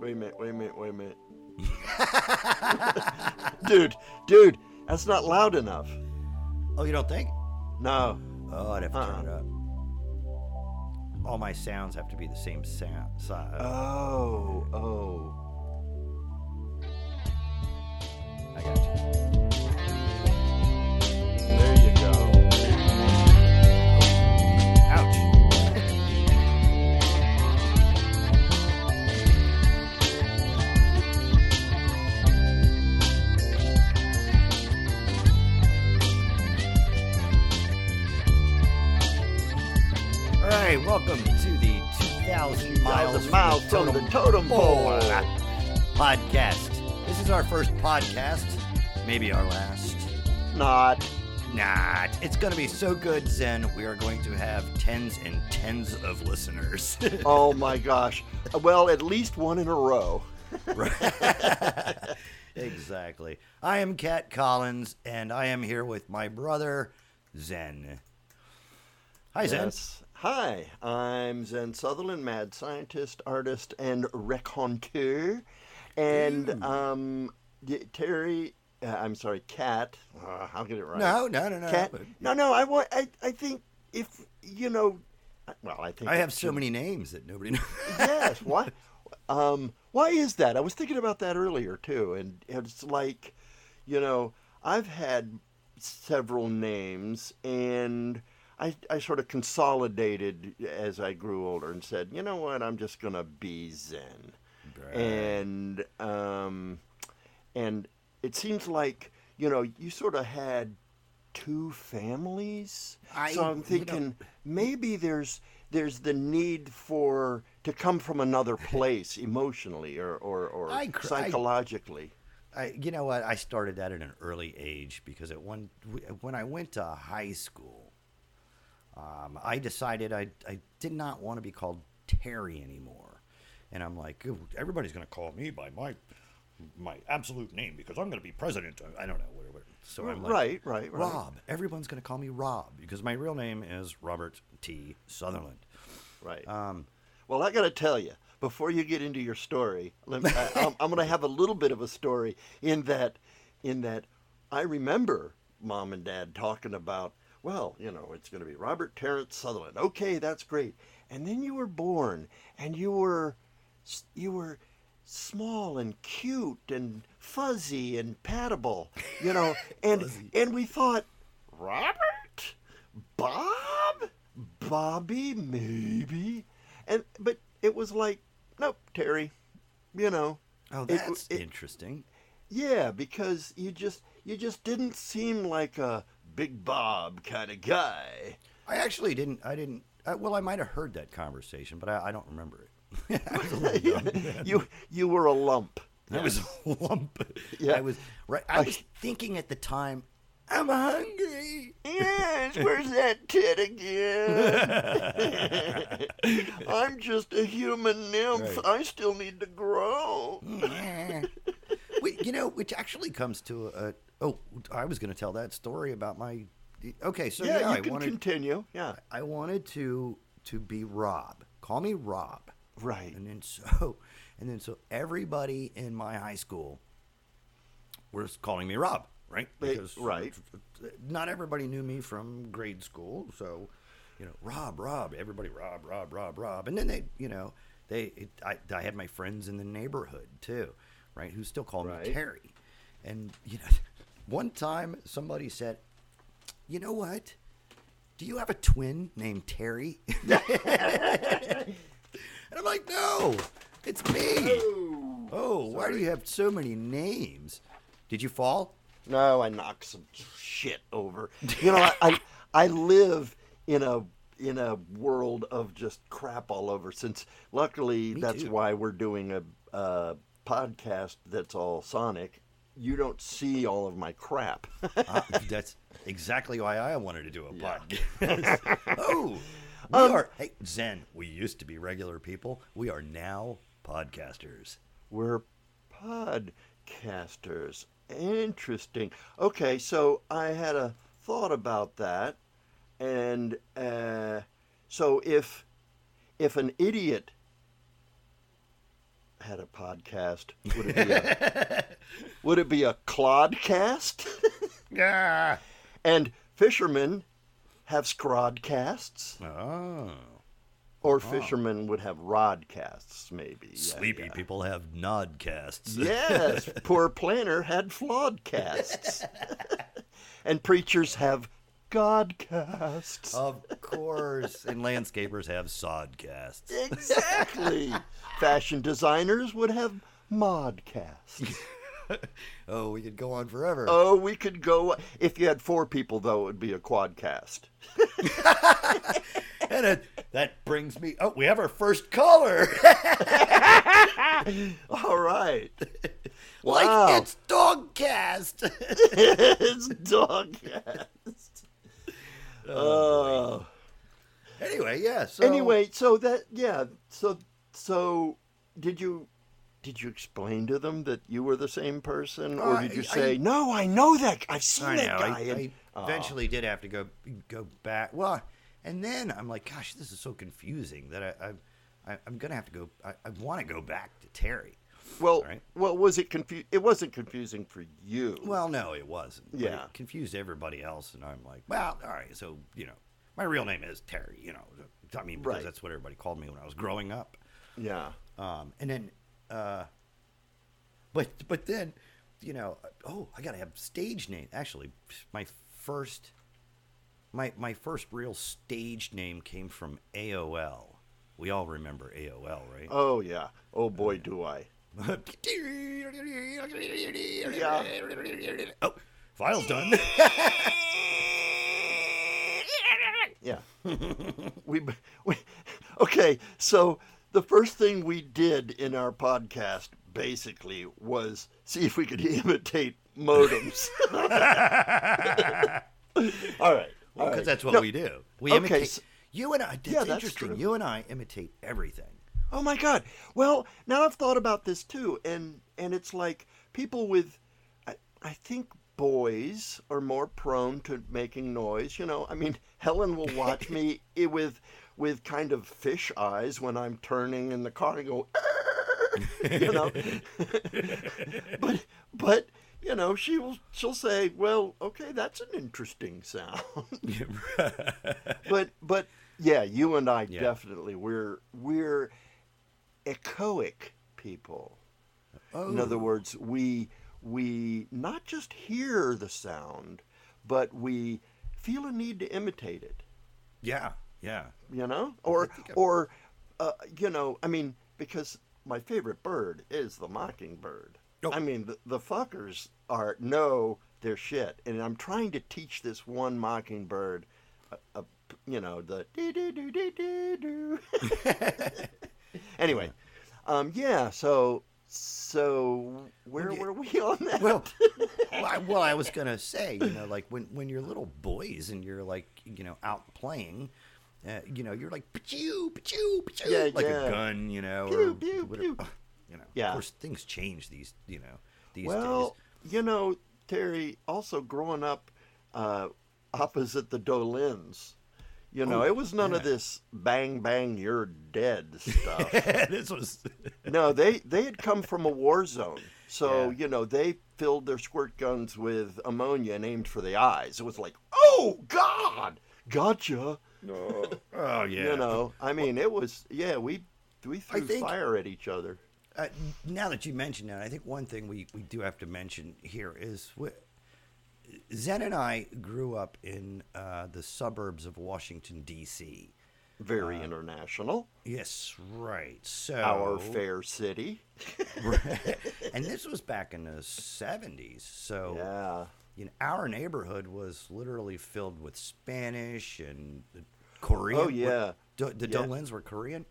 Wait a minute. dude, that's not loud enough. Oh, you don't think? No. Oh, I'd have to turn it up. All my sounds have to be the same sound. Oh. I got you. There you go. Oh. Ouch. All right, welcome to the 2,000 Miles from the Totem Pole podcast. This is our first podcast, maybe our last. Not. It's going to be so good, Zen. We are going to have tens and tens of listeners. Oh, my gosh. Well, at least one in a row. Right. Exactly. I am Cat Collins, and I am here with my brother, Zen. Hi, Zen. Yes. Hi, I'm Zen Sutherland, mad scientist, artist, and raconteur. And Cat. I'll get it right. No. Cat. No. I think if you know. Well, I think I have so many names that nobody knows. Yes. Why? Why is that? I was thinking about that earlier too, and it's like, you know, I've had several names and. I sort of consolidated as I grew older and said, you know what, I'm just going to be Zen. Right. And it seems like, you know, you sort of had two families. So I'm thinking maybe there's the need to come from another place emotionally or psychologically. You know what, I started that at an early age because when I went to high school, I decided I did not want to be called Terry anymore. And I'm like, everybody's going to call me by my absolute name because I'm going to be president. I don't know. Whatever. So I'm like, right. Rob. Everyone's going to call me Rob because my real name is Robert T. Sutherland. Right. Well, I got to tell you, before you get into your story, I'm going to have a little bit of a story in that I remember Mom and Dad talking about, well, you know, it's going to be Robert Terrence Sutherland. Okay, that's great. And then you were born, and you were small and cute and fuzzy and paddable, you know. And we thought, Robert? Bob? Bobby, maybe? But it was like, nope, Terry, you know. Oh, that's interesting. Yeah, because you just didn't seem like a Big Bob kind of guy. I actually didn't. I might have heard that conversation, but I don't remember it. I was a little dumb. You were a lump. I was a lump. Yeah. I was right. I was thinking at the time, I'm hungry. Yes, where's that tit again? I'm just a human nymph. Right. I still need to grow. Yeah. You know, which actually comes to a. Oh, I was going to tell that story about my. Okay, so yeah, you can continue. Yeah, I wanted to be Rob. Call me Rob. Right. And then so everybody in my high school was calling me Rob, right? Because right. Not everybody knew me from grade school, so you know, Rob, everybody Rob, and then I had my friends in the neighborhood too, right? Who still called me Terry, and you know. One time, somebody said, you know what? Do you have a twin named Terry? And I'm like, no, it's me. Oh, why do you have so many names? Did you fall? No, I knocked some shit over. You know, I live in a world of just crap all over since, luckily, why we're doing a podcast that's all sonic. You don't see all of my crap. That's exactly why I wanted to do a podcast. Oh, we are. Hey, Zen, we used to be regular people. We are now podcasters. We're podcasters. Interesting. Okay, so I had a thought about that. And so if an idiot had a podcast, would it be a would it be a clodcast? Yeah. And fishermen have scrodcasts. Oh. Or fishermen would have rodcasts, maybe. Sleepy people have nodcasts. Yes. Poor planner had flawedcasts. And preachers have godcasts. Of course. And landscapers have sodcasts. Exactly. Fashion designers would have modcasts. Oh, we could go on forever. Oh, we could go. If you had four people, though, it would be a quadcast. And that brings me. Oh, we have our first caller. All right. Wow. Like it's dogcast. It's dogcast. Oh. Anyway, yeah. So. Anyway, so that yeah. So did you? Did you explain to them that you were the same person, or did you say, "No, I know that. I've seen that guy"? I eventually did have to go back. Well, and then I'm like, "Gosh, this is so confusing that I'm gonna have to go. I want to go back to Terry." Well, right? Well, was it confusing? It wasn't confusing for you. Well, no, it wasn't. Yeah, but it confused everybody else, and I'm like, "Well, all right. So you know, my real name is Terry. You know, I mean, because that's what everybody called me when I was growing up." Yeah, and then. But then, you know, I gotta have stage name. Actually, my first real stage name came from AOL. We all remember AOL, right? Oh yeah. Oh boy, do I. Yeah. Oh, file's done. Yeah. we okay. So. The first thing we did in our podcast, basically, was see if we could imitate modems. All right. Well, because that's what we do. We imitate. So, you and I, that's interesting. True. You and I imitate everything. Oh, my God. Well, now I've thought about this, too. And it's like people with, I think boys are more prone to making noise. You know, I mean, Helen will watch me with kind of fish eyes when I'm turning in the car and go, you know, but, you know, she'll say, well, okay, that's an interesting sound, but yeah, you and I definitely, we're echoic people. Oh. In other words, we not just hear the sound, but we feel a need to imitate it. Yeah. Yeah. You know, you know, I mean, because my favorite bird is the mockingbird. Oh. I mean, the fuckers know their shit. And I'm trying to teach this one mockingbird, you know, the do-do-do-do-do-do. Anyway, so where were we on that? Well, I was going to say, you know, like when you're little boys and you're like, you know, out playing. You know, you're like pa-choo, pa-choo, pa-choo, a gun, you know, pew, or pew, whatever. Pew. You know, yeah. Of course, things change these days. You know, Terry, also growing up opposite the Dolins, you know, it was none of this bang bang you're dead stuff. This was no, they had come from a war zone, so you know they filled their squirt guns with ammonia and aimed for the eyes. It was like, oh God, gotcha. No. Oh yeah. You know, I mean, it was we threw fire at each other. Now that you mention that, I think one thing we do have to mention here is Zen and I grew up in the suburbs of Washington D.C. Very international. Yes, right. So our fair city. Right. And this was back in the 70s. So yeah. You know, our neighborhood was literally filled with Spanish and Korean. Oh, yeah. Dolins were Korean?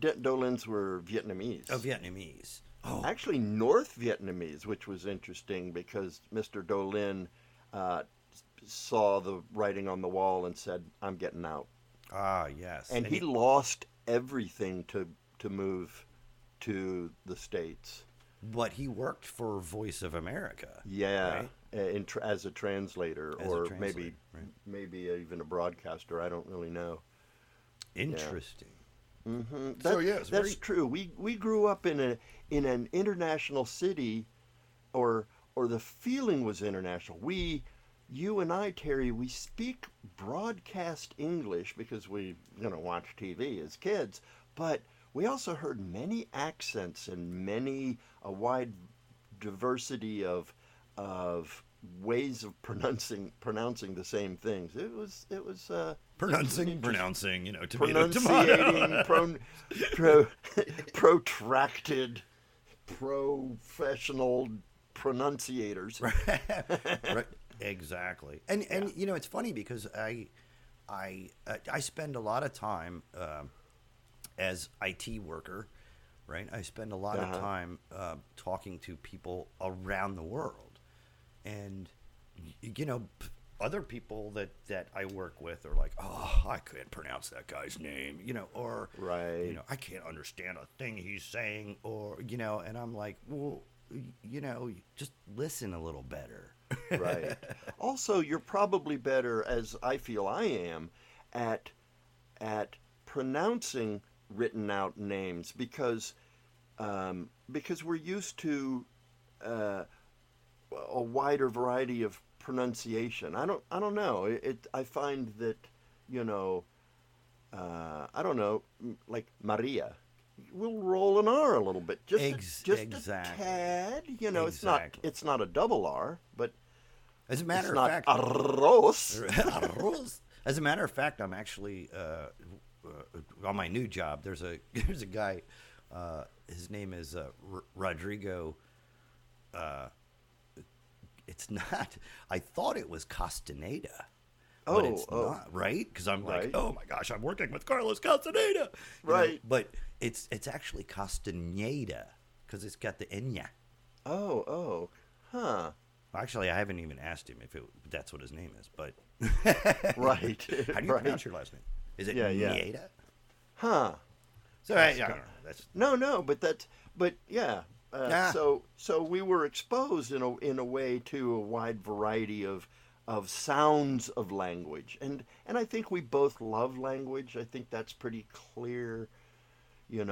Dolins were Vietnamese. Oh, Vietnamese. Oh. Actually, North Vietnamese, which was interesting because Mr. Dolin saw the writing on the wall and said, I'm getting out. Ah, yes. And he lost everything to move to the States. But he worked for Voice of America. Yeah. Right? As a translator, maybe even a broadcaster. I don't really know. Interesting. Mm-hmm. That's true. We grew up in an international city, or the feeling was international. You and I, Terry, we speak broadcast English because we watch TV as kids, but we also heard many accents and a wide diversity of ways of pronouncing the same things. It was pronouncing, tomato. Protracted, professional pronunciators. Right. Exactly. And it's funny because I spend a lot of time as IT worker, right? I spend a lot of time talking to people around the world, and other people that I work with are like, oh, I can't pronounce that guy's name, or right, I can't understand a thing he's saying, or and I'm like, well, just listen a little better. Right. Also, you're probably better, as I feel I am, at pronouncing written out names because we're used to a wider variety of pronunciation. I don't know. I find that I don't know, like Maria. We'll roll an R a little bit, just a tad. Exactly. It's not a double R, but as a matter of fact, arroz. As a matter of fact, I'm actually on my new job. There's a guy. His name is Rodrigo. It's not. I thought it was Castañeda. Oh, but it's not, right? Because I'm like, oh my gosh, I'm working with Carlos Castañeda, right? But it's actually Castañeda because it's got the enya. Oh, huh. Actually, I haven't even asked him if that's what his name is, but right. How do you pronounce your last name? Is it Nieda? Huh. So I don't know. But yeah. So we were exposed in a way to a wide variety of sounds of language. And I think we both love language. I think that's pretty clear. We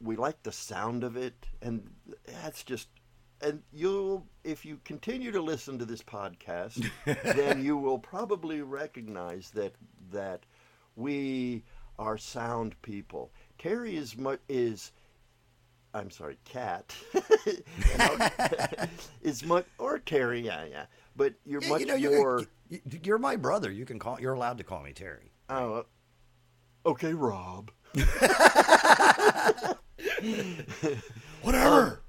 like the sound of it, and that's just, and if you continue to listen to this podcast, then you will probably recognize that we are sound people. Terry Cat is much, or Terry, but you're much more. You're my brother. You're allowed to call me Terry. Right? Oh, okay, Rob. Whatever.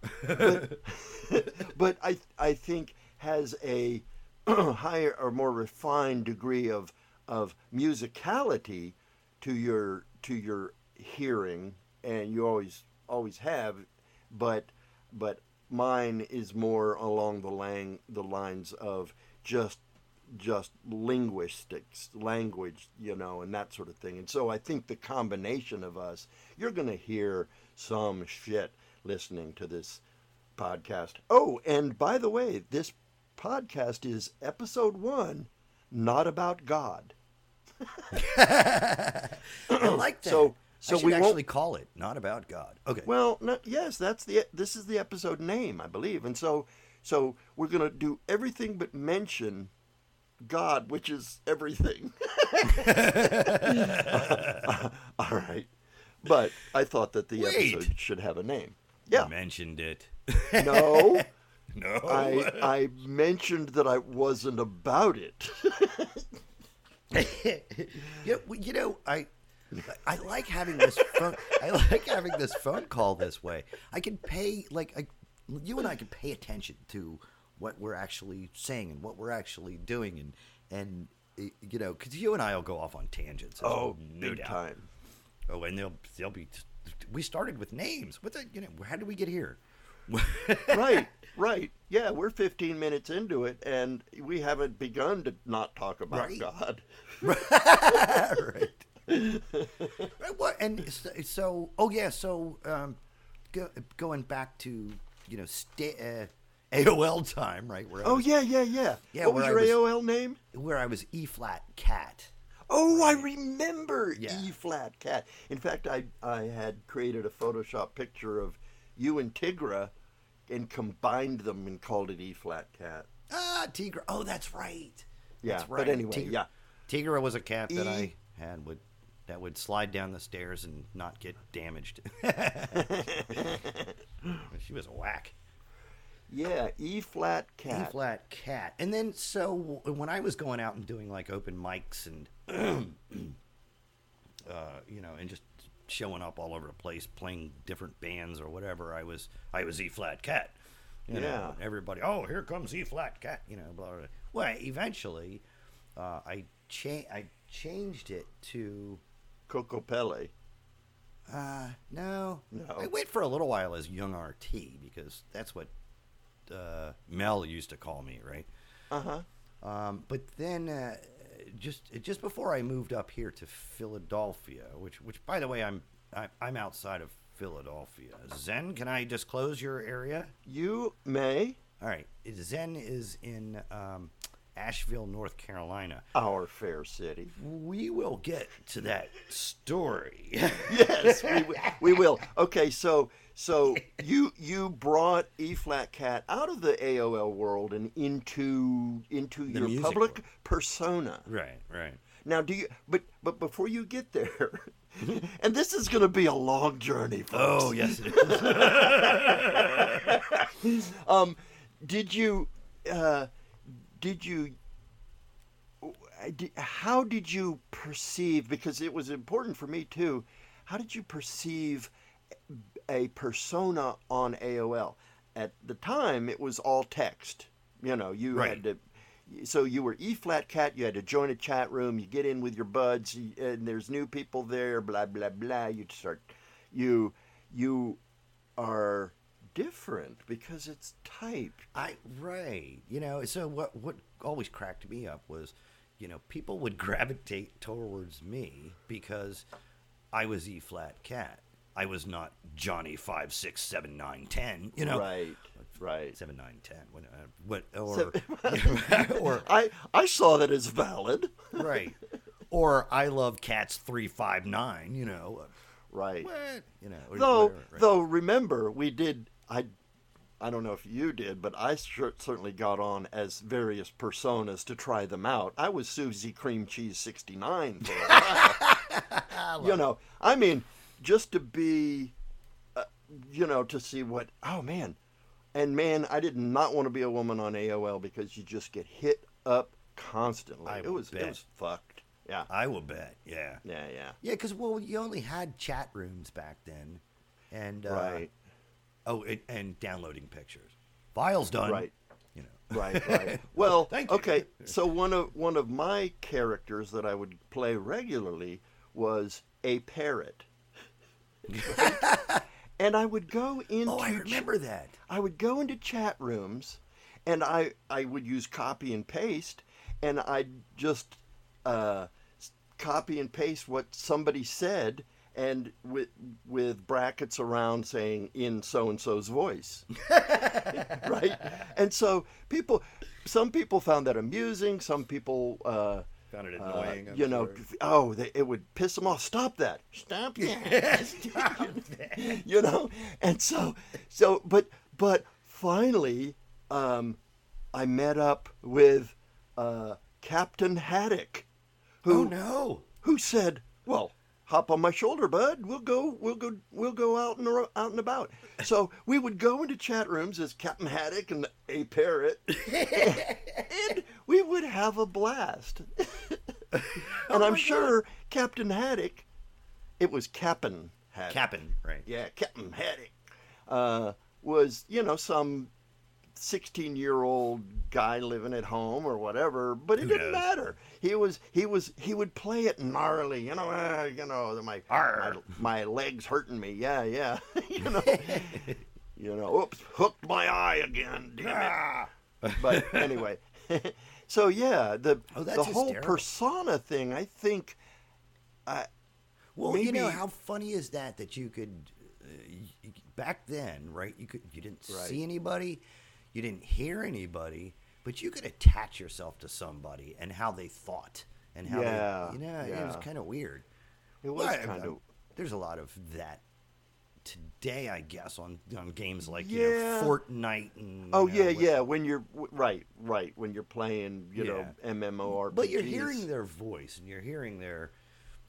But I think has a higher or more refined degree of musicality to your hearing, and you always have, but mine is more along the lines of just linguistics, language, and that sort of thing. And so I think the combination of us, you're going to hear some shit listening to this podcast. Oh, and by the way, this podcast is episode 1, not about God. I like that. So we actually call it "Not About God." Okay. Well, yes, this is the episode name, I believe, and so we're gonna do everything but mention God, which is everything. All right, but I thought that the episode should have a name. Yeah, you mentioned it. No. I mentioned that I wasn't about it. I like having this phone. I like having this phone call this way. I can pay you and I can pay attention to what we're actually saying and what we're actually doing, and because you and I will go off on tangents. Oh, big time. Oh, and they'll be. We started with names. What the How did we get here? Right. Yeah, we're 15 minutes into it, and we haven't begun to not talk about God. Right. Going back to AOL time, right? Where I was, what was your AOL name? Where I was E-flat cat. Oh, I remember E-flat cat. In fact, I had created a Photoshop picture of you and Tigra and combined them and called it E-flat cat. Ah, Tigra. Oh, that's right. Yeah, that's right. But anyway, Tigra was a cat that I had that would slide down the stairs and not get damaged. She was a whack. Yeah, E-flat cat. E-flat cat. And then, so, when I was going out and doing, like, open mics and, you know, and just showing up all over the place, playing different bands or whatever, I was E-flat cat. You know, everybody, oh, here comes E-flat cat, you know, blah, blah, blah. Well, eventually, I changed it to... Cocopelle. No. I went for a little while as young RT, because that's what... Mel used to call me, right? Uh-huh. But then just before I moved up here to Philadelphia, which by the way, I'm outside of Philadelphia. Zen, can I disclose your area? You may. All right. Zen is in Asheville, North Carolina. Our fair city. We will get to that story. Yes, we will. Okay, so you brought E-flat cat out of the AOL world and into your public world. Persona. Right. Now, but before you get there, and this is going to be a long journey, folks. Oh, yes it is. How did you perceive, because it was important for me too, how did you perceive a persona on AOL? At the time, it was all text. You know, so you were E-flat cat, you had to join a chat room, you get in with your buds, and there's new people there, blah, blah, blah. You are different because it's typed. You know, so what always cracked me up was, you know, people would gravitate towards me because I was E-flat cat. I was not Johnny 5 6 7 9 10, you know. Right 7 9 10. Or I saw that as valid. Right. Or I love cats 3 5 9, you know. Right. What? You know. Though remember, we did. I don't know if you did, but I certainly got on as various personas to try them out. I was Suzy Cream Cheese 69 for a while. You know, I mean, just to be, you know, to see what, oh, man. And, man, I did not want to be a woman on AOL because you just get hit up constantly. It was fucked. Yeah. I will bet, yeah. Yeah. Yeah, because, well, you only had chat rooms back then. And, right. Oh, and downloading pictures. File's done. Right. You know. Right. Well, thank you. Okay. So one of my characters that I would play regularly was a parrot. And I would go into... Oh, I remember that. I would go into chat rooms, and I would use copy and paste, and I'd just copy and paste what somebody said, and with brackets around saying in so-and-so's voice, right? And so some people found that amusing, some people... found it annoying. You know, it would piss them off. Stop that. You know? And so but finally, I met up with Captain Haddock, who said, well... Hop on my shoulder, bud. We'll go out and about. So we would go into chat rooms as Captain Haddock and a parrot, and we would have a blast. And I'm sure Captain Haddock, it was Cap'n Haddock. Cap'n, right? Yeah, Captain Haddock was, you know, some 16-year-old guy living at home or whatever, but it didn't matter. He would play it gnarly, you know, my legs hurting me, yeah, you know, oops, hooked my eye again, damn it. But anyway, so yeah, the whole persona thing, I think. You know, how funny is that you could back then, right? You didn't see anybody. You didn't hear anybody, but you could attach yourself to somebody and how they thought and how they, it was kind of weird. It was kind of. There's a lot of that today, I guess, on games like Fortnite and when you're playing know MMORPGs. But you're hearing their voice and you're hearing their,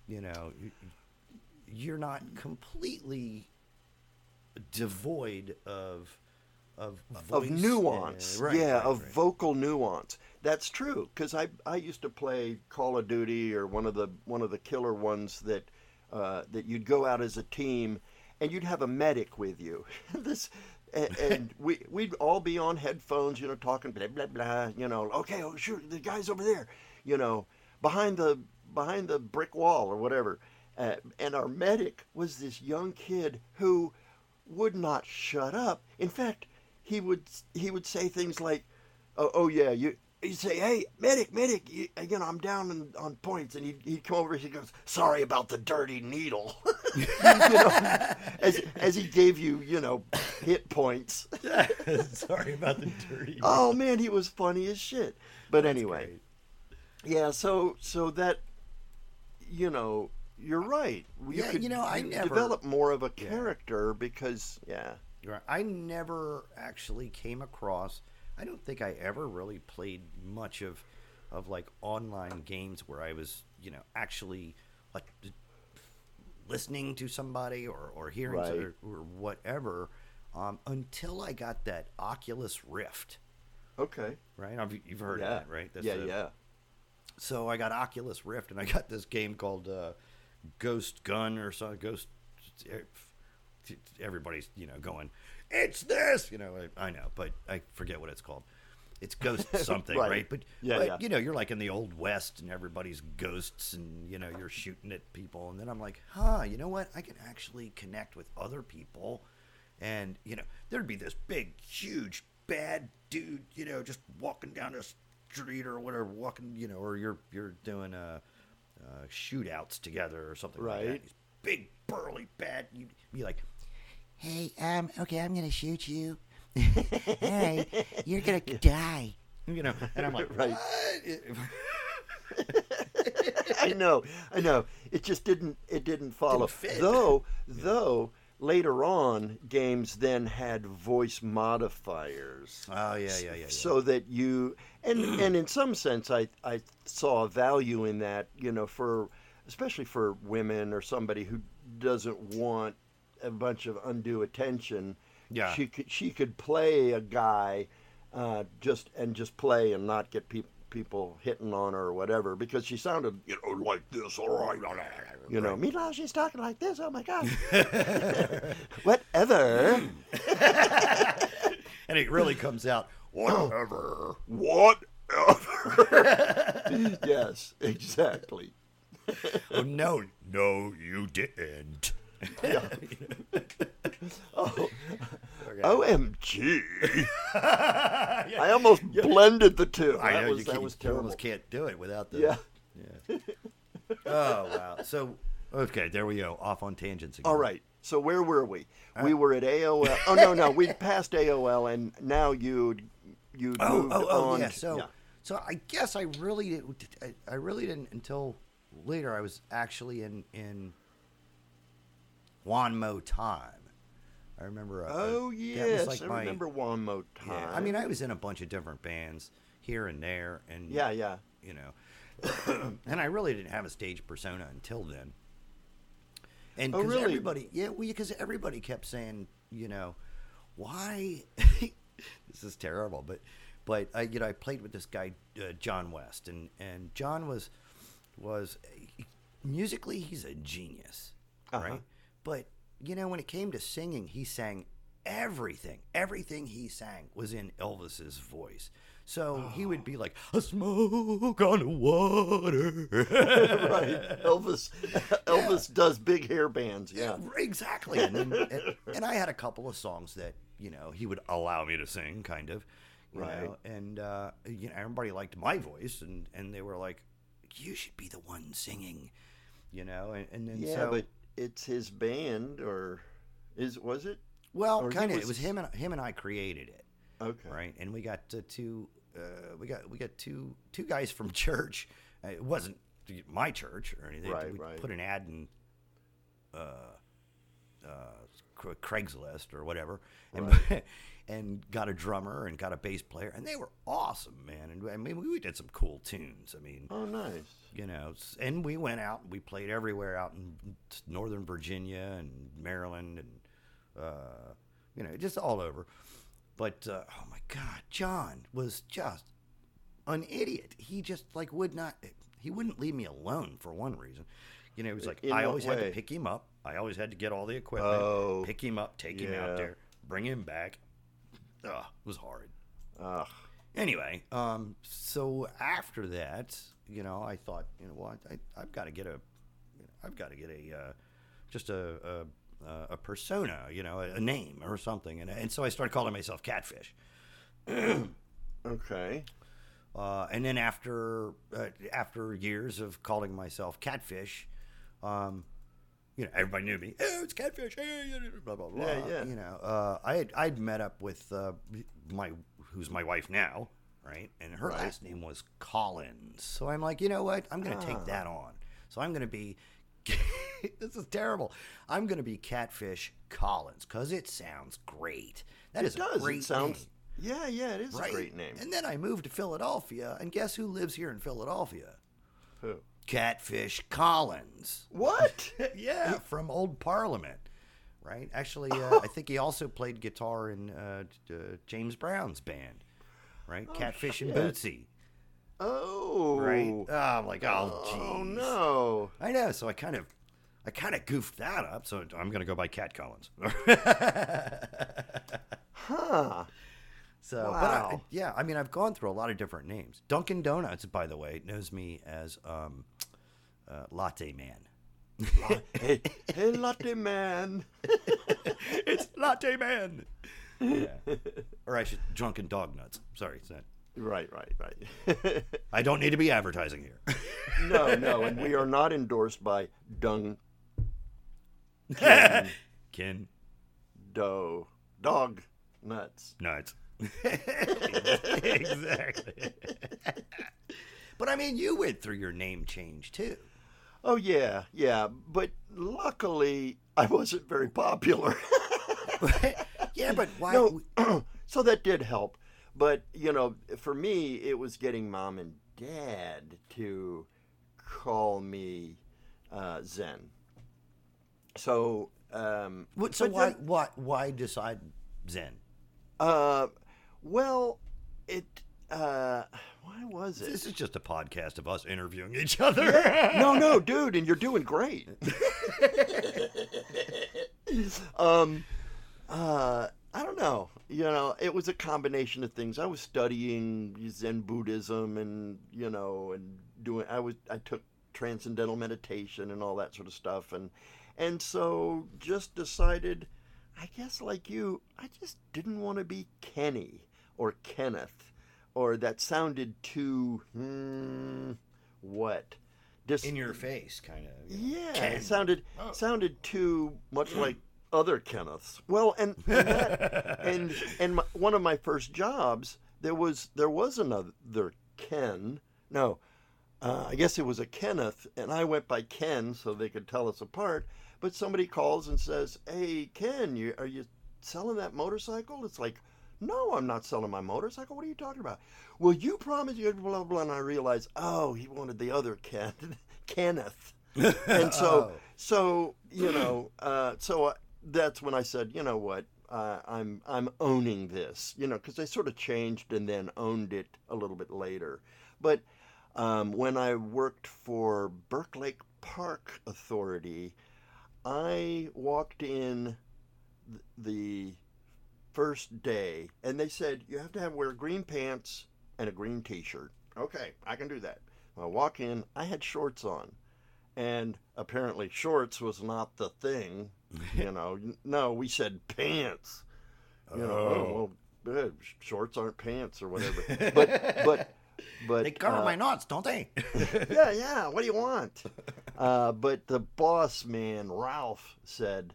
you're not completely devoid of nuance, right. vocal nuance. That's true, because I used to play Call of Duty or one of the killer ones that you'd go out as a team and you'd have a medic with you. And we'd all be on headphones, talking blah blah blah. Okay, oh sure, the guy's over there, behind the brick wall or whatever. And our medic was this young kid who would not shut up. In fact, he would say things like, he'd say, hey, medic, I'm down on points. And he'd come over and he goes, sorry about the dirty needle, as he gave you, hit points. Sorry about the dirty needle. Oh, man, he was funny as shit. But so that, you're right. I never developed more of a character because, I never actually came across... I don't think I ever really played much of like online games where I was, actually listening to somebody or hearing or whatever, until I got that Oculus Rift. Okay. Right? You've heard of that, right? So I got Oculus Rift and I got this game called Ghost Gun or something. Ghost... Everybody's, going... It's this, I know, but I forget what it's called. It's ghost something, right? But you're like in the Old West and everybody's ghosts and, you're shooting at people. And then I'm like, you know what? I can actually connect with other people. And, there'd be this big, huge, bad dude, just walking down the street or whatever, walking, or you're doing shootouts together or something like that. He's big, burly, bad. You'd be like... Hey, okay, I'm gonna shoot you. All right, you're gonna die. And I'm like, right. I know. It just didn't follow. Didn't fit. Though later on, games then had voice modifiers. Oh yeah. So that you and in some sense, I saw a value in that. For especially for women or somebody who doesn't want a bunch of undue attention. Yeah, she could play a guy, just play and not get people hitting on her or whatever because she sounded like this. All right, meanwhile she's talking like this. Oh my God, whatever. And it really comes out whatever. Yes, exactly. Oh no, you didn't. Yeah. Oh, okay. OMG. I almost blended the two. I know, that was terrible. You almost can't do it without the... Yeah. Oh, wow. So, okay, there we go. Off on tangents again. All right. So where were we? We were at AOL. Oh, no. We passed AOL, and now you moved on. Yeah. So I guess I really didn't until later. I was actually in Wanmo Time. I remember. I remember Wanmo Time. Yeah, I mean, I was in a bunch of different bands here and there, and and I really didn't have a stage persona until then. And really? Everybody, because everybody kept saying, why? This is terrible, but I, I played with this guy John West, and John was musically he's a genius, right? But, when it came to singing, he sang everything. Everything he sang was in Elvis's voice. So he would be like, a smoke on the water. Right. Elvis does big hair bands. Yeah. Exactly. And I had a couple of songs that, he would allow me to sing, kind of. Right. And, everybody liked my voice. And they were like, you should be the one singing, But... It's his band, was it? Well, kind of. It was him and I created it. Okay. Right, and we got two guys from church. It wasn't to my church or anything. Right, we put an ad in Craigslist or whatever, and and got a drummer and got a bass player, and they were awesome, man. And I mean, we did some cool tunes. I mean, oh, nice. You know, and we went out and we played everywhere out in Northern Virginia and Maryland and you know, just all over. But oh my God, John was just an idiot. He just like wouldn't leave me alone for one reason. You know, it was like I always had to pick him up. I always had to get all the equipment, pick him up, take him out there, bring him back. Ugh, it was horrid. Ugh. Anyway, so after that, you know, I thought, you know what, I've got to get a, just a persona, you know, a name or something, and so I started calling myself Catfish. Okay. And then after years of calling myself Catfish, you know, everybody knew me. Oh, it's Catfish. Blah blah blah. Yeah, yeah. You know, I'd met up with who's my wife now, right? And her last name was Collins. So I'm like, you know what? I'm gonna take that on. So I'm gonna be. This is terrible. I'm gonna be Catfish Collins because it sounds great. That is a great name. Yeah, yeah, it is a great name. And then I moved to Philadelphia, and guess who lives here in Philadelphia? Who? Catfish Collins. What? Yeah, from old Parliament, right? Actually, I think he also played guitar in James Brown's band, right? Oh, Catfish and Bootsy. Oh, right. Oh, I'm like, oh, jeez. Oh no. I know. So I kind of goofed that up. So I'm gonna go by Cat Collins. Huh. So, wow. But I mean, I've gone through a lot of different names. Dunkin' Donuts, by the way, knows me as Latte Man. Hey, Latte Man. It's Latte Man. Yeah. Or I should, Drunken Dog Nuts. Sorry, it's not. Right. I don't need to be advertising here. No, and we are not endorsed by Dog Nuts. Exactly. But I mean, you went through your name change too. Oh yeah. But luckily, I wasn't very popular. Yeah, but why? No, so that did help. But you know, for me, it was getting mom and dad to call me Zen. So, why decide Zen? Well, why was it? This is just a podcast of us interviewing each other. Yeah. No, dude, and you're doing great. I don't know. You know, it was a combination of things. I was studying Zen Buddhism and, you know, and I took transcendental meditation and all that sort of stuff. And so just decided, I guess like you, I just didn't want to be Kenny or Kenneth, or that sounded too, in your face, kind of. Yeah, Ken. It sounded too much like other Kenneths. Well, and one of my first jobs, there was another Ken. No, I guess it was a Kenneth, and I went by Ken so they could tell us apart. But somebody calls and says, "Hey, Ken, are you selling that motorcycle?" It's like, "No, I'm not selling my motorcycle. What are you talking about?" "Well, you promised you blah, blah, blah." And I realized, oh, he wanted the other Ken, Kenneth. And so, you know, that's when I said, you know what, I'm owning this, you know, because they sort of changed and then owned it a little bit later. But when I worked for Burke Lake Park Authority, I walked in the first day, and they said, you have to wear green pants and a green T-shirt. Okay, I can do that. When I walk in, I had shorts on, and apparently shorts was not the thing, you know. No, we said pants. You know, well, shorts aren't pants or whatever. But they cover my nuts, don't they? yeah. What do you want? But the boss man, Ralph, said,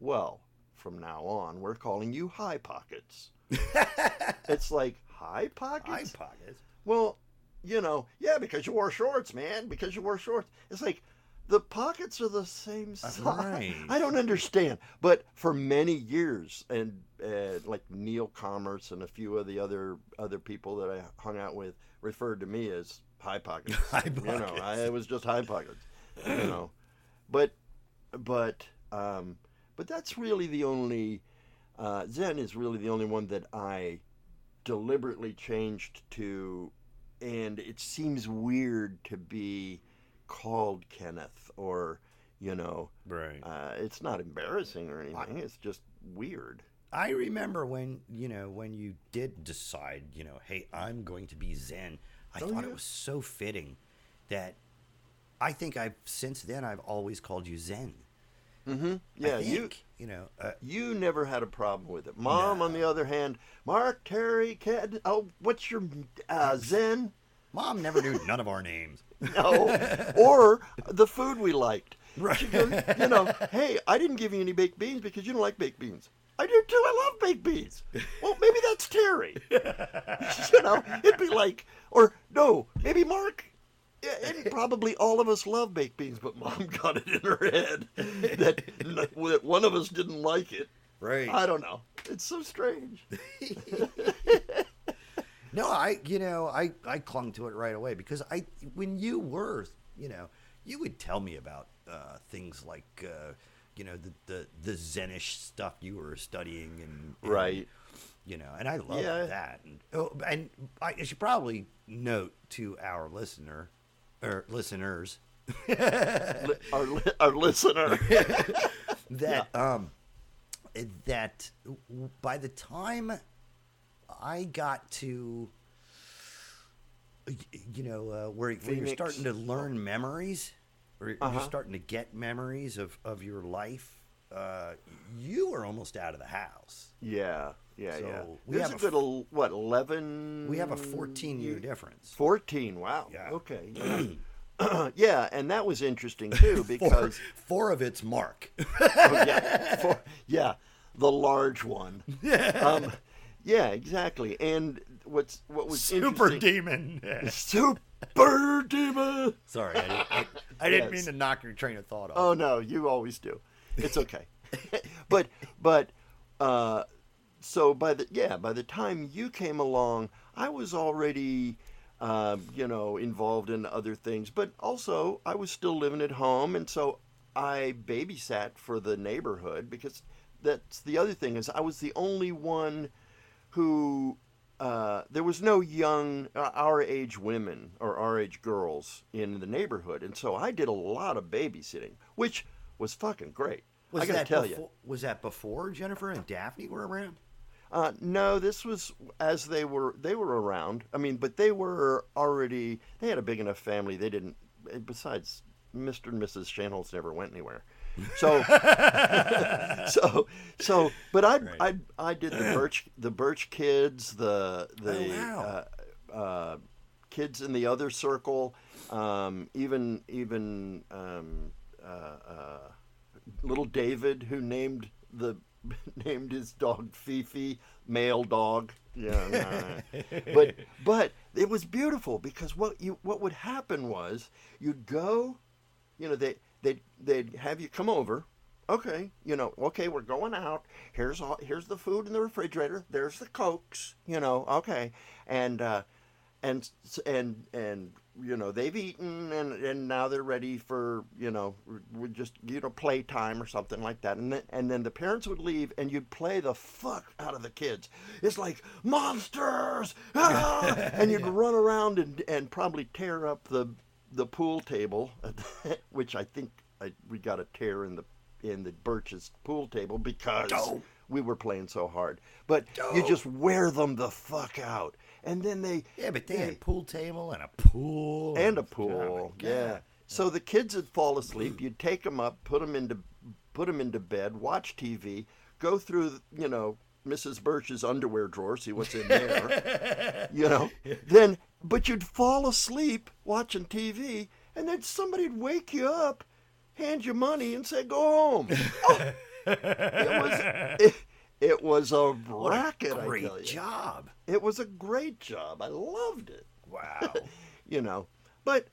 "Well, from now on, we're calling you High Pockets." It's like High Pockets. Well, you know, yeah, because you wore shorts, man, because you wore shorts. It's like, the pockets are the same size. Right. I don't understand. But for many years, and like Neil Commerce and a few of the other people that I hung out with referred to me as High Pockets. You know, it was just High Pockets. You know, but that's really the only Zen is really the only one that I deliberately changed to, and it seems weird to be called Kenneth, or you know, right? It's not embarrassing or anything. It's just weird. I remember when you did decide, hey, I'm going to be Zen. I thought it was so fitting that I think I've always called you Zen. Mm-hmm. Yeah, you never had a problem with it. Mom, on the other hand, Mark, Terry, Ked. Oh, what's your Zen? Mom never knew none of our names. No, or the food we liked. Right. She'd go, hey, I didn't give you any baked beans because you don't like baked beans. I do too. I love baked beans. Well, maybe that's Terry. It'd be like, or no, maybe Mark. And probably all of us love baked beans, but Mom got it in her head that one of us didn't like it. Right. I don't know. It's so strange. No, I clung to it right away because when you were, you would tell me about things like, the Zenish stuff you were studying and right. And I love that. And I should probably note to our listener or listeners, our listener that that by the time I got to, where you're starting to learn memories, or you're starting to get memories of your life, you were almost out of the house. Yeah. We have 11? We have a 14-year difference. 14, wow. Yeah. Okay. Yeah, and that was interesting, too, because... four of it's Mark. The large one. Yeah, exactly. And what was super interesting... Super demon! Sorry, I didn't mean to knock your train of thought off. Oh, no, you always do. It's okay. So by the time you came along, I was already, involved in other things. But also, I was still living at home, and so I babysat for the neighborhood because that's the other thing is I was the only one who there was no young our age women or our age girls in the neighborhood, and so I did a lot of babysitting, which was fucking great. Was that before Jennifer and Daphne were around? No, this was as they were around. I mean, but they had a big enough family. They didn't, besides Mr. and Mrs. Shanholz never went anywhere. So, but I did the Birch kids, kids in the other circle, little David, who named his dog Fifi, male dog. Yeah, but it was beautiful because what would happen was you'd go, they'd have you come over. Okay, we're going out. Here's the food in the refrigerator. There's the Cokes. Okay, and. They've eaten and now they're ready for, playtime or something like that. And then the parents would leave and you'd play the fuck out of the kids. It's like, monsters! Ah! And you'd run around and probably tear up the pool table, which I think we got a tear in the Birch's pool table because we were playing so hard. But you just wear them the fuck out. And then they had a pool table and a pool. Yeah. So the kids would fall asleep. You'd take them up, put them into bed, watch TV, go through, Mrs. Birch's underwear drawer, see what's in there, but you'd fall asleep watching TV, and then somebody'd wake you up, hand you money, and say, go home. Oh! It was a racket, I tell you. It was a great job. I loved it. Wow. you know. But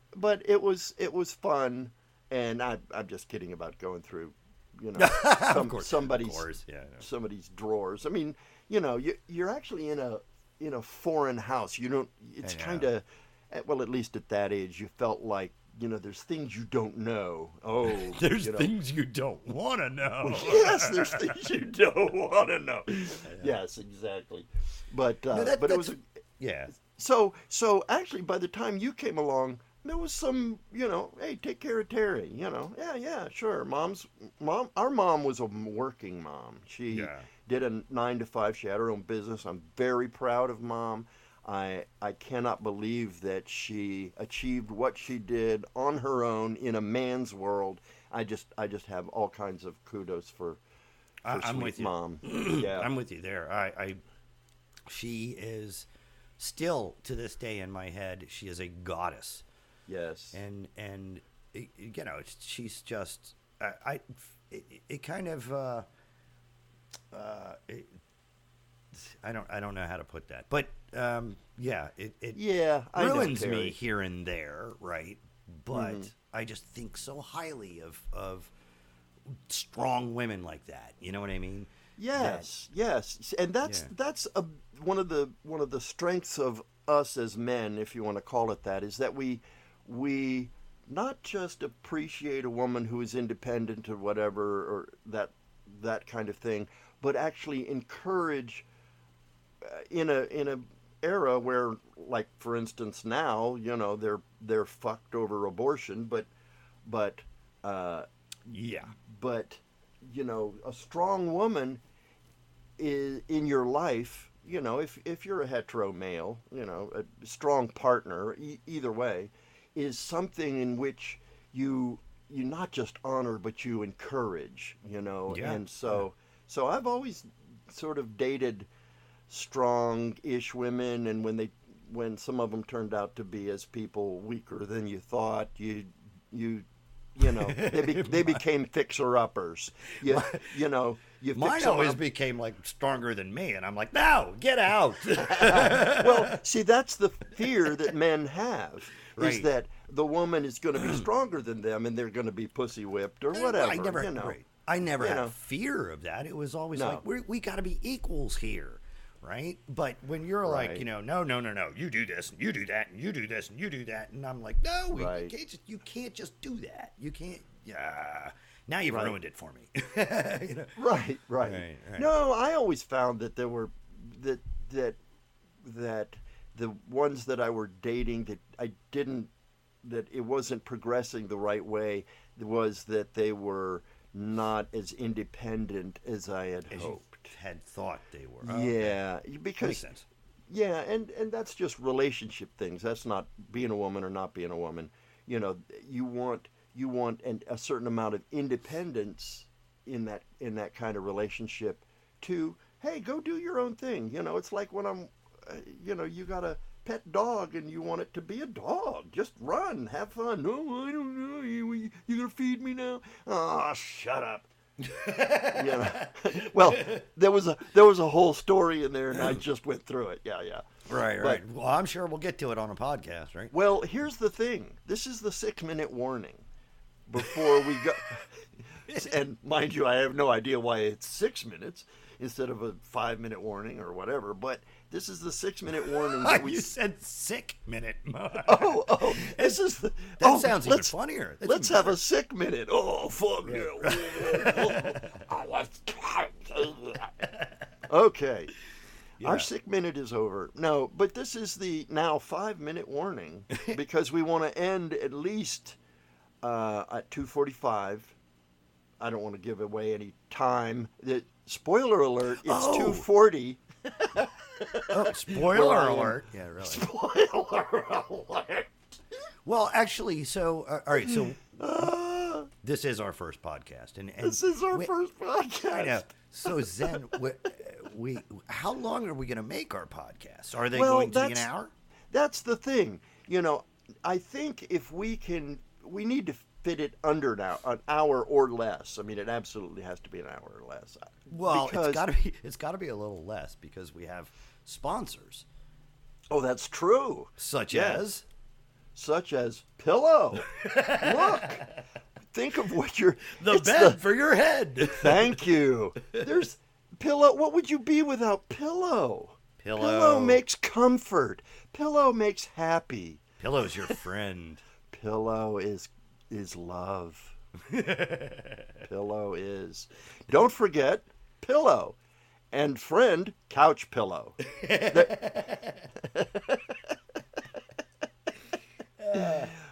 it was fun, and I'm just kidding about going through, you know, somebody's drawers. I mean, you know, you're actually in a foreign house. You don't. It's kind of, well, at least at that age, you felt like, you know, there's things you don't know. Oh, there's things you don't want to know. Well, yes, there's things you don't want to know. Yeah. Yes, exactly. But but it was So actually, by the time you came along, there was some, you know, hey, take care of Terry. You know, yeah, sure. Our mom was a working mom. She did a 9-to-5. She had her own business. I'm very proud of Mom. I cannot believe that she achieved what she did on her own in a man's world. I just have all kinds of kudos for sweet with Mom. Yeah, I'm with you there. She is still to this day in my head. She is a goddess. Yes, and you know, she's just I don't know how to put that, but it ruins me here and there, right? But I just think so highly of strong women like that. You know what I mean? Yes, and that's one of the strengths of us as men, if you want to call it that, is that we not just appreciate a woman who is independent or whatever or that kind of thing, but actually encourage. In a era where, like for instance now, you know, they're fucked over abortion, but you know, a strong woman is in your life. You know, if you're a hetero male, you know, a strong partner either way is something in which you not just honor but you encourage. You know, and so I've always sort of dated strong-ish women, and when some of them turned out to be, as people, weaker than you thought, you know, they became fixer-uppers. You know, mine always became like stronger than me, and I'm like, no, get out. Well, see, that's the fear that men have, is that the woman is going to be stronger than them, and they're going to be pussy whipped or whatever. I never had fear of that. It was always like we got to be equals here. Right, but when you're like, you know, no, you do this and you do that and you do this and you do that, and I'm like, no, you can't just do that. You can't. Yeah, now you've ruined it for me. You know? Right. No, I always found that there were that the ones that I were dating that it wasn't progressing the right way was that they were not as independent as I had hoped. Had thought they were. Because makes sense. Yeah, and that's just relationship things. That's not being a woman or not being a woman. You know, you want a certain amount of independence in that kind of relationship. To hey, go do your own thing. You know, it's like when I'm, you know, you got a pet dog and you want it to be a dog. Just run, have fun. No, I don't know. You gonna feed me now? Oh, shut up. You know, well, there was a whole story in there, and I just went through it. Right. Well, I'm sure we'll get to it on a podcast, right? Well, here's the thing. This is the 6-minute warning before we go. And mind you, I have no idea why it's 6 minutes instead of a 5-minute warning or whatever. But this is the 6-minute warning. That we... You said sick minute. Oh, this is the... That sounds even funnier. That's let's even have better. A sick minute. Oh, fuck you. Okay. Yeah. Our sick minute is over. No, but this is the now 5-minute warning because we want to end at least at 2:45. I don't want to give away any time. Spoiler alert, it's 2:40. Oh, spoiler alert. Yeah, really. Spoiler alert. Well, actually, all right, so this is our first podcast. And this is our first podcast. I know. So, Zen, we how long are we going to make our podcasts? Are they going to be an hour? That's the thing. You know, I think if we can, we need to fit it under an hour or less. I mean, it absolutely has to be an hour or less. Well, it's got to be a little less because we have sponsors. Oh, that's true. Such as such as pillow. Look, think of what you're... The bed for your head. Thank you. There's pillow. What would you be without pillow? Pillow makes comfort. Pillow makes happy. Pillow's your friend. Pillow is love. Pillow is. Don't forget pillow and friend couch pillow.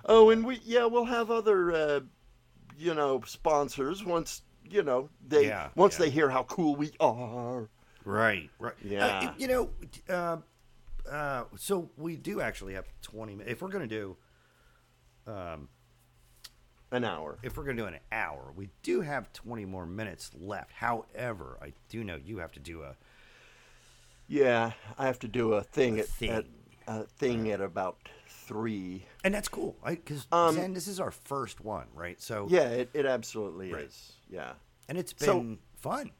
Oh, and we'll have other sponsors once they hear how cool we are. Right. Yeah. So we do actually have 20 minutes. If we're going to do an hour. If we're going to do an hour, we do have 20 more minutes left. However, I do know you have to do a... Yeah, I have to do a thing at about 3. And that's cool, right? Because Zen, this is our first one, right? So yeah, it absolutely is. Yeah. And it's been fun.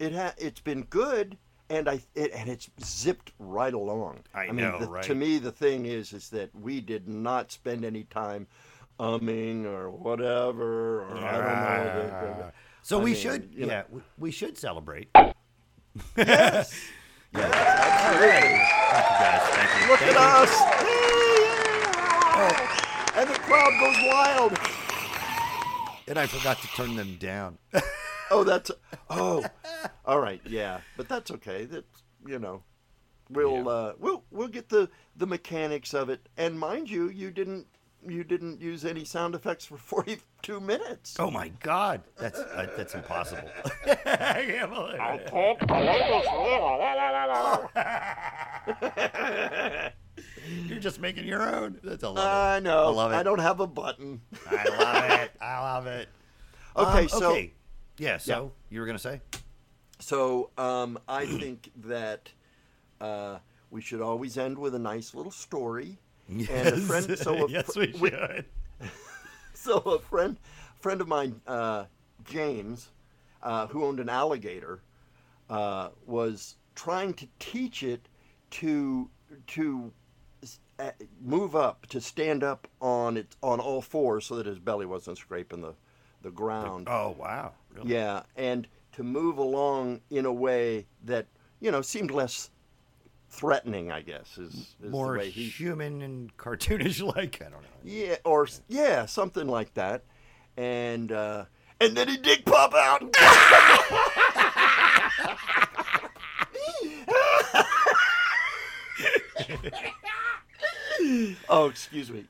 It's been good, and it's zipped right along. I mean, to me, the thing is that we did not spend any time umming or whatever. Or I don't know. We should celebrate. Yes. Yes, absolutely. Thank you, guys. Thank you. Look at us. Hey, yeah. And the crowd goes wild. And I forgot to turn them down. All right, yeah, but that's okay. That's we'll get the mechanics of it. And mind you, you didn't use any sound effects for 42 minutes. Oh my God, that's impossible. I can't believe it. You're just making your own. That's a lot. I know. I love it. I don't have a button. I love it. Okay, so. Yeah, so you were going to say? So I think that we should always end with a nice little story. Yes, and a friend, we should. So a friend of mine, James, who owned an alligator, was trying to teach it to move up, to stand up on all fours so that his belly wasn't scraping the ground. Oh, wow. Really? Yeah, and to move along in a way that, seemed less threatening, I guess. Is more the way human and cartoonish-like, I don't know. Yeah, something like that. And then he did pop out! Oh, excuse me.